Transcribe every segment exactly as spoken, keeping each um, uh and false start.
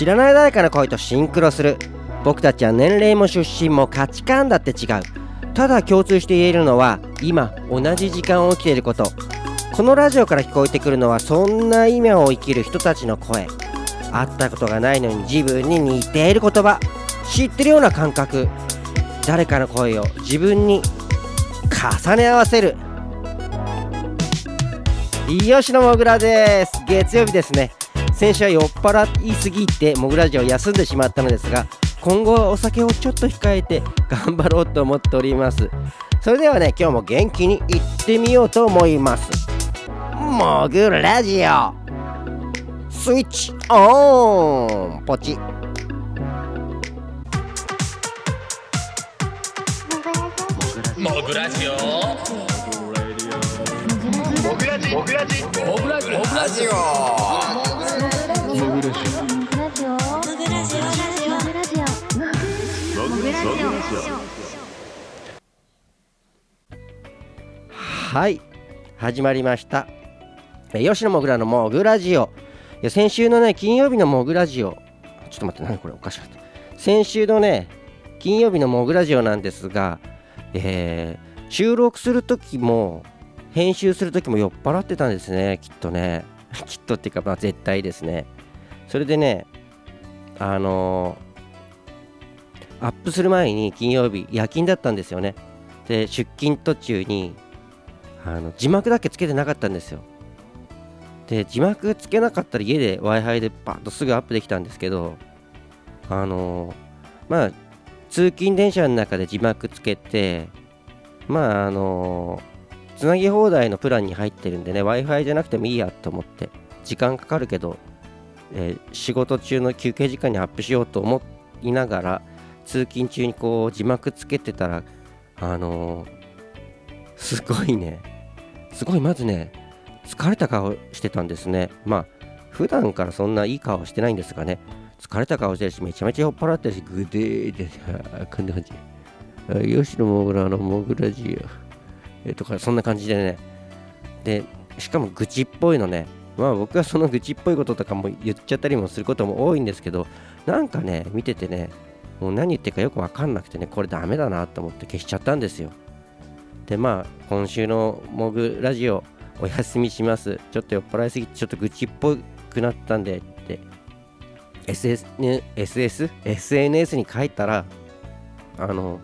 知らない誰かの声とシンクロする。僕たちは年齢も出身も価値観だって違う。ただ共通して言えるのは今同じ時間を起きていること。このラジオから聞こえてくるのはそんな今を生きる人たちの声。会ったことがないのに自分に似ている言葉、知ってるような感覚、誰かの声を自分に重ね合わせる。いよしのもぐらです。月曜日ですね。先週は酔っ払いすぎてもぐらじを休んでしまったのですが、今後はお酒をちょっと控えて頑張ろうと思っております。それではね、今日も元気にいってみようと思います。もぐらじオスイッチオンポチ。もぐらじオもぐらじもぐらじもぐらじもぐらじオもぐらじオもぐらじオ。はい、始まりました、吉野もぐらのもぐらじオ。いや、先週のね、金曜日のもぐラジオ、ちょっと待って、何これおかしかった。先週のね、金曜日のもぐラジオなんですが、えー、収録するときも、編集するときも酔っ払ってたんですね、きっとね。きっとっていうか、まあ、絶対ですね。それでね、あのー、アップする前に金曜日、夜勤だったんですよね。で、出勤途中に、あの字幕だけつけてなかったんですよ。で、字幕つけなかったら家で Wi-Fi でパッとすぐアップできたんですけど、あのー、まあ通勤電車の中で字幕つけて、まああのー、つなぎ放題のプランに入ってるんでね、 Wi-Fi じゃなくてもいいやと思って、時間かかるけど、えー、仕事中の休憩時間にアップしようと思いながら通勤中にこう字幕つけてたら、あのー、すごいねすごいまずね疲れた顔してたんですね。まあ普段からそんないい顔してないんですがね、疲れた顔してるし、めちゃめちゃ酔っ払ってるし、グデーってこんな感じ、吉野もぐらのもぐらじよ、えー、とかそんな感じでね。でしかも愚痴っぽいのね。まあ僕はその愚痴っぽいこととかも言っちゃったりもすることも多いんですけど、なんかね見ててね、もう何言ってるかよく分かんなくてね、これダメだなと思って消しちゃったんですよ。でまあ今週のもぐラジオお休みします。ちょっと酔っ払いすぎてちょっと愚痴っぽくなったんでって エスエヌエス に書いたら、あの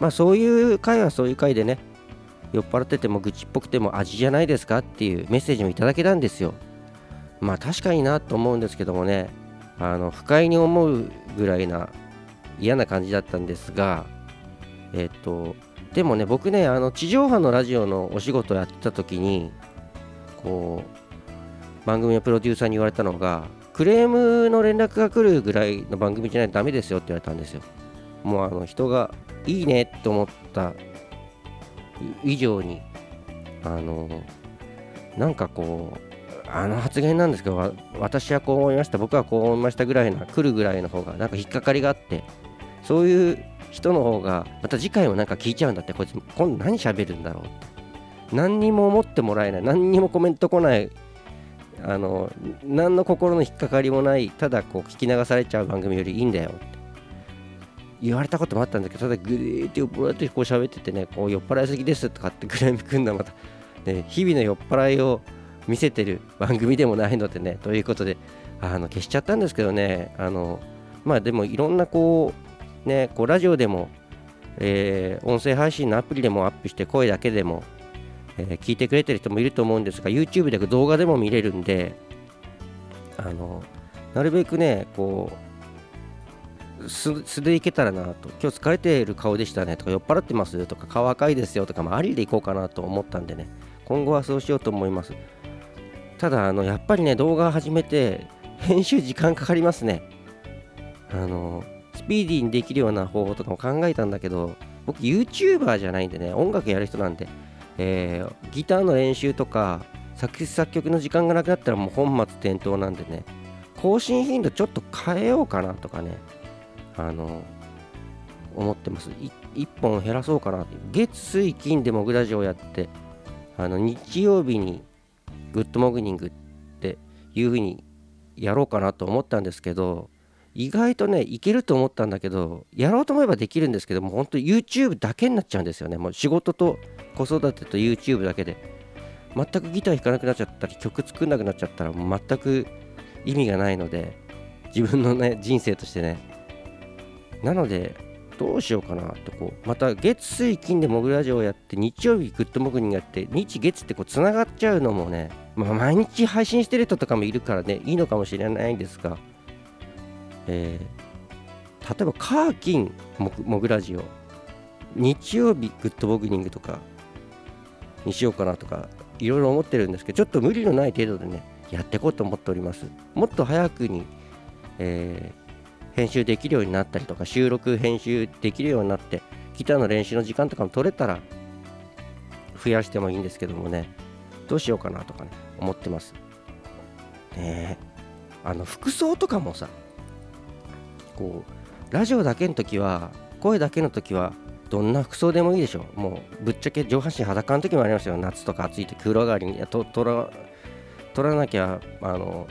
まあそういう回はそういう回でね、酔っ払ってても愚痴っぽくても味じゃないですかっていうメッセージもいただけたんですよ。まあ確かになと思うんですけどもね、あの不快に思うぐらいな嫌な感じだったんですが、えっとでもね、僕ね、あの地上波のラジオのお仕事をやってた時にこう番組のプロデューサーに言われたのが、クレームの連絡が来るぐらいの番組じゃないとダメですよって言われたんですよ。もうあの人がいいねと思った以上に、あのなんかこう、あの発言なんですけど、私はこう思いました、僕はこう思いましたぐらいの来るぐらいの方がなんか引っかかりがあって、そういう人の方がまた次回もなんか聞いちゃうんだって、こいつ今度何喋るんだろうって、何にも思ってもらえない、何にもコメント来ない、あの何の心の引っかかりもない、ただこう聞き流されちゃう番組よりいいんだよって言われたこともあったんだけど、ただグーって酔っ払ってこう喋っててね、こう酔っ払いすぎですとかってクレームくんだ、また、ね、日々の酔っ払いを見せてる番組でもないのでね、ということであの消しちゃったんですけどね。あのまあでもいろんなこうね、こうラジオでも、えー、音声配信のアプリでもアップして、声だけでも、えー、聞いてくれてる人もいると思うんですが、 YouTube で動画でも見れるんで、あのなるべくねこう 素, 素でいけたらなと。今日疲れてる顔でしたねとか、酔っ払ってますとか、顔赤いですよとか、まあ、ありでいこうかなと思ったんでね、今後はそうしようと思います。ただあのやっぱりね、動画始めて編集時間かかりますね。あのスピーディーにできるような方法とかも考えたんだけど、僕 YouTuber じゃないんでね、音楽やる人なんで、えー、ギターの練習とか作詞作曲の時間がなくなったらもう本末転倒なんでね、更新頻度ちょっと変えようかなとかね、あの思ってます。いっぽん減らそうかなって。月水金でもぐラジオやって、あの日曜日にグッドモーニングっていう風にやろうかなと思ったんですけど、意外とねいけると思ったんだけど、やろうと思えばできるんですけども、本当 YouTube だけになっちゃうんですよね。もう仕事と子育てと YouTube だけで全くギター弾かなくなっちゃったり曲作んなくなっちゃったら全く意味がないので、自分のね人生としてね。なのでどうしようかなと、こうまた月水金でモグラジオをやって、日曜日グッドモグにやって、日月ってこうつながっちゃうのもね、まあ、毎日配信してる人とかもいるからねいいのかもしれないんですが、えー、例えば火金モグラジオ、日曜日グッドモグニングとかにしようかなとかいろいろ思ってるんですけど、ちょっと無理のない程度でねやっていこうと思っております。もっと早くに、えー、編集できるようになったりとか、収録編集できるようになってギターの練習の時間とかも取れたら増やしてもいいんですけどもね、どうしようかなとかね思ってますね。あの服装とかもさ、こうラジオだけの時は、声だけの時はどんな服装でもいいでしょ。もうぶっちゃけ上半身裸の時もありますよ。夏とか暑いと風呂上がりにととら撮らなきゃあの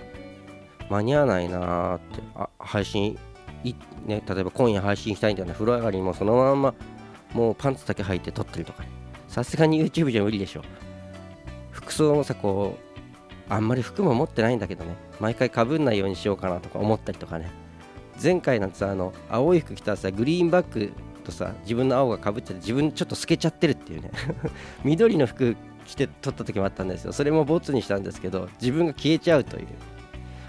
間に合わないなって、あ配信い、ね、例えば今夜配信したいんだよね、風呂上がりにもそのまんまもうパンツだけ履いて撮ってるとか、さすがに YouTube じゃ無理でしょ。服装もさ、こうあんまり服も持ってないんだけどね、毎回被んないようにしようかなとか思ったりとかね。前回なんてさ、あの青い服着たらさ、グリーンバックとさ自分の青が被っちゃって自分ちょっと透けちゃってるっていうね緑の服着て撮った時もあったんですよ。それもボツにしたんですけど、自分が消えちゃうという。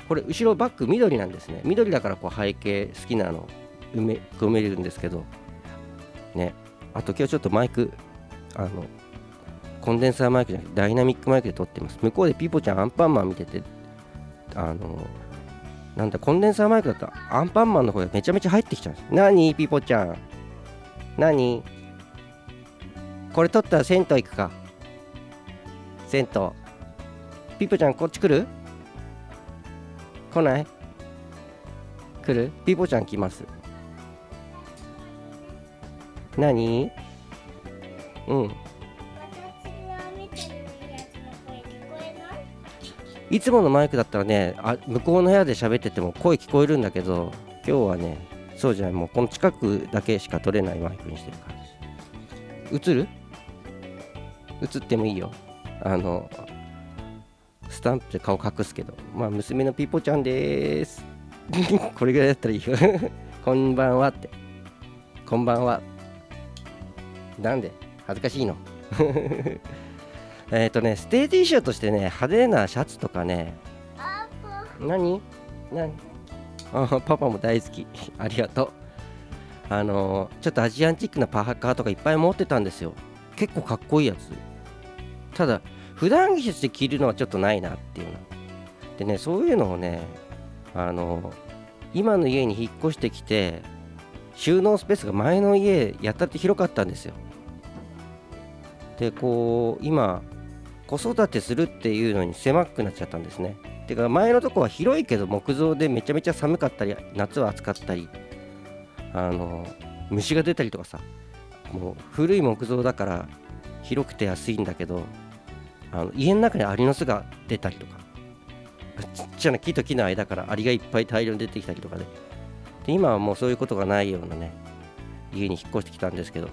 これ後ろバック緑なんですね。緑だからこう背景好きなの埋め埋めるんですけどね。あと今日ちょっとマイク、あのコンデンサーマイクじゃなくてダイナミックマイクで撮ってます。向こうでピポちゃんアンパンマン見てて、あのなんだコンデンサーマイクだったらアンパンマンの方がめちゃめちゃ入ってきちゃうんです。何ピポちゃん、何これ撮ったら銭湯行くか、銭湯ピポちゃんこっち来る？来ない？来る？ピポちゃん来ます。何？うん、いつものマイクだったらね、あ向こうの部屋で喋ってても声聞こえるんだけど、今日はねそうじゃない、もうこの近くだけしか撮れないマイクにしてるから。映る？映ってもいいよ、あのスタンプで顔隠すけど、まあ娘のピポちゃんでーすこれぐらいだったらいいよこんばんはって、こんばんはなんで恥ずかしいのえっとね、ステージ衣装としてね派手なシャツとかね、何何あパパも大好きありがとう。あのー、ちょっとアジアンチックなパーカーとかいっぱい持ってたんですよ。結構かっこいいやつ。ただ普段着として着るのはちょっとないなっていうのでね、そういうのをね、あの今の家に引っ越してきて、収納スペースが前の家やたらって広かったんですよ。でこう今子育てするっていうのに狭くなっちゃったんですね。てか前のとこは広いけど木造でめちゃめちゃ寒かったり夏は暑かったり、あの虫が出たりとかさ、もう古い木造だから広くて安いんだけど、あの家の中にアリの巣が出たりとか、ちっちゃな木と木の間からアリがいっぱい大量に出てきたりとかで、で今はもうそういうことがないようなね家に引っ越してきたんですけど、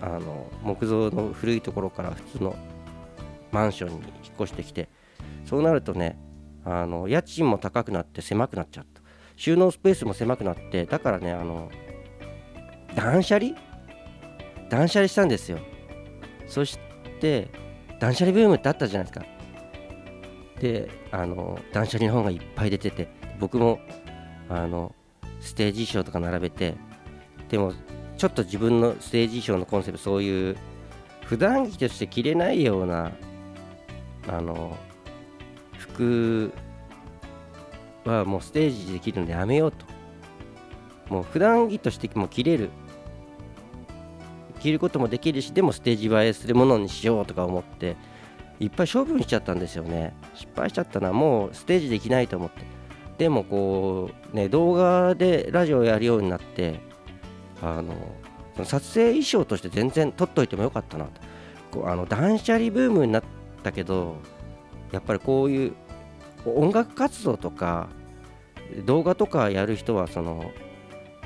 あの木造の古いところから普通のマンションに引っ越してきて、そうなるとね、あの家賃も高くなって狭くなっちゃった、収納スペースも狭くなって、だからね、あの断捨離断捨離したんですよ。そして断捨離ブームってあったじゃないですか。で、あの断捨離の本がいっぱい出てて、僕もあのステージ衣装とか並べて、でもちょっと自分のステージ衣装のコンセプト、そういう普段着として着れないようなあの服はもうステージで着るのでやめようと、もう普段着としても着れる、着ることもできるし、でもステージ映えするものにしようとか思っていっぱい処分しちゃったんですよね。失敗しちゃったな、もうステージできないと思って。でもこうね、動画でラジオやるようになって、あの撮影衣装として全然撮っといてもよかったなと。こうあの断捨離ブームになったけど、やっぱりこういう音楽活動とか動画とかやる人はその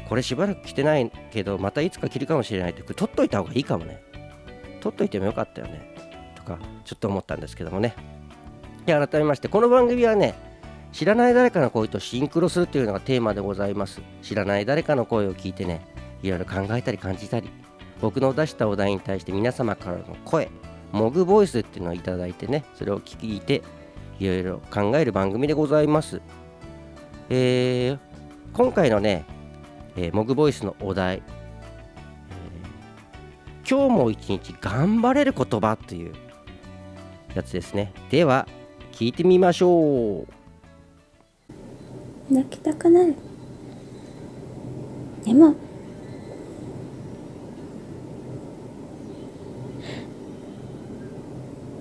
これしばらく着てないけどまたいつか着るかもしれないって取っといた方がいいかもね、取っといてもよかったよねとかちょっと思ったんですけどもね。で、改めましてこの番組はね、知らない誰かの声とシンクロするというのがテーマでございます。知らない誰かの声を聞いてね、いろいろ考えたり感じたり、僕の出したお題に対して皆様からの声、モグボイスっていうのをいただいてね、それを聞いていろいろ考える番組でございます。えー、今回のね、えー、モグボイスのお題、えー、今日も一日頑張れる言葉というやつですね。では聞いてみましょう。泣きたくなる。でも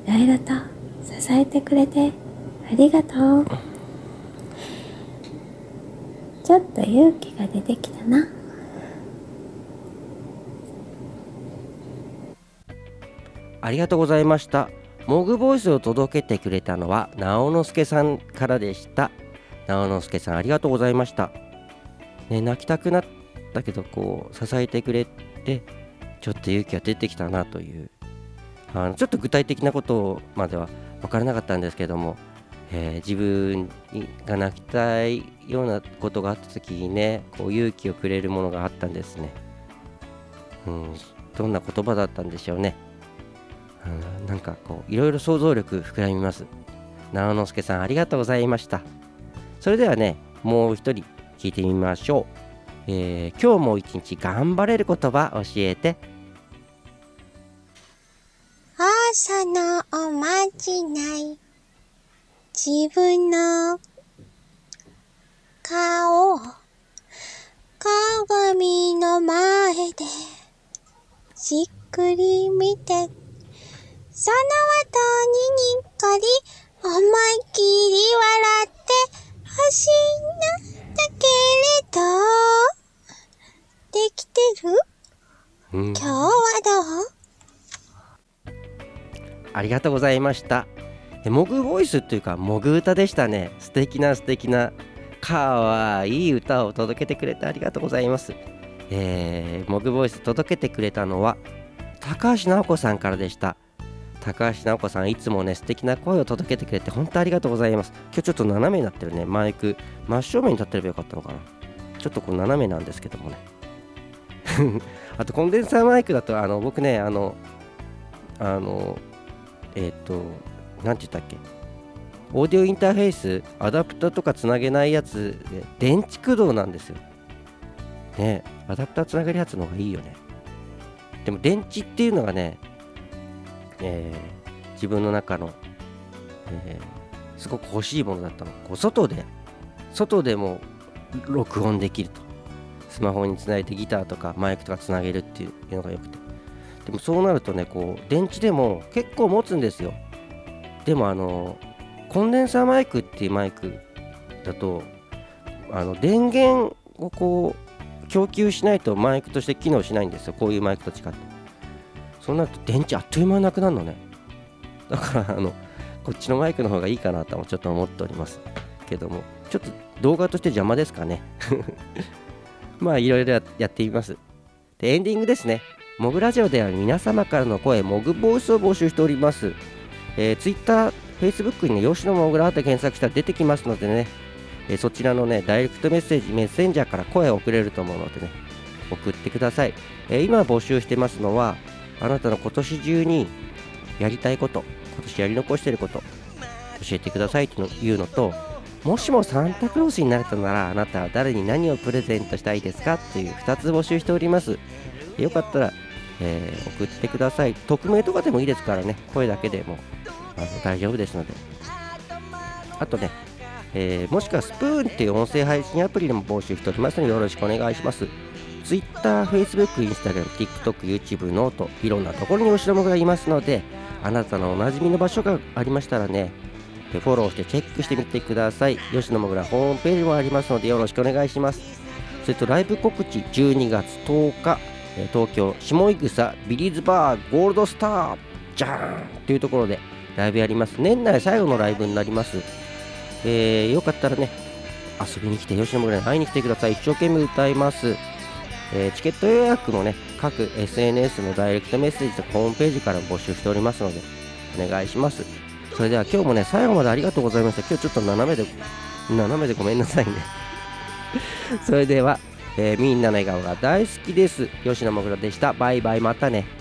いろいろと支えてくれてありがとう。ちょっと勇気が出てきたな。ありがとうございました。モグボイスを届けてくれたのは直之助さんからでした。直之助さん、ありがとうございました、ね、泣きたくなったけどこう支えてくれてちょっと勇気が出てきたなという、あのちょっと具体的なことまでは分からなかったんですけども、えー、自分が泣きたいようなことがあった時にね、こう勇気をくれるものがあったんですね、うん、どんな言葉だったんでしょうね、うん、なんかこういろいろ想像力膨らみます。直之助さん、ありがとうございました。それではね、もう一人聞いてみましょう、えー、今日も一日頑張れる言葉教えて。朝のおまじない、自分の顔を鏡の前でじっくり見て、その後ににっこり思いっきり笑って欲しいな、だけれどできてる、うん、今日はどう。ありがとうございました。モグボイスというかモグ歌でしたね。素敵な素敵なかわいい歌を届けてくれてありがとうございます、えー、モグボイス届けてくれたのは高橋直子さんからでした。高橋直子さん、いつもね素敵な声を届けてくれて本当ありがとうございます。今日ちょっと斜めになってるね、マイク真正面に立ってればよかったのかな、ちょっとこう斜めなんですけどもねあとコンデンサーマイクだとあの僕ねあのあのえっと、なんて言ったっけ、オーディオインターフェース、アダプターとかつなげないやつ、電池駆動なんですよ。ね、アダプターつなげるやつの方がいいよね。でも電池っていうのがね、えー、自分の中の、えー、すごく欲しいものだったの。こう外で、外でも録音できると。スマホにつないでギターとかマイクとかつなげるっていうのがよくて。でもそうなるとね、こう電池でも結構持つんですよ。でもあのコンデンサーマイクっていうマイクだとあの電源をこう供給しないとマイクとして機能しないんですよ、こういうマイクと違って。そうなると電池あっという間になくなるのね。だからあのこっちのマイクの方がいいかなともちょっと思っておりますけども、ちょっと動画として邪魔ですかねまあいろいろやってみます。でエンディングですね。モグラジオでは皆様からの声、モグボイスを募集しております、えー、Twitter、Facebook に、ね、吉野もぐらって検索したら出てきますのでね、えー、そちらのねダイレクトメッセージ、メッセンジャーから声を送れると思うのでね、送ってください、えー、今募集してますのはあなたの今年中にやりたいこと、今年やり残していること教えてくださいというのと、もしもサンタクロースになれたならあなたは誰に何をプレゼントしたいですかというふたつ募集しております。よかったらえー、送ってください。匿名とかでもいいですからね、声だけでもあの大丈夫ですので。あとね、えー、もしくはスプーンっていう音声配信アプリでも募集しておりますのでよろしくお願いします。 Twitter、Facebook、Instagram、TikTok、YouTube、ノート、いろんなところに後ろもがいますので、あなたのおなじみの場所がありましたらねフォローしてチェックしてみてください。吉野もぐらホームページもありますのでよろしくお願いします。それとライブ告知、じゅうにがつとおか東京下井草ビリーズバーゴールドスターじゃーんというところでライブやります。年内最後のライブになります、えー、よかったらね遊びに来て吉野もぐらに会いに来てください。一生懸命歌います。えー、チケット予約もね、各 エスエヌエス のダイレクトメッセージとホームページから募集しておりますのでお願いします。それでは今日もね、最後までありがとうございました。今日ちょっと斜めで斜めでごめんなさいねそれでは、えー、みんなの笑顔が大好きです。吉野もぐらでした。バイバイ、またね。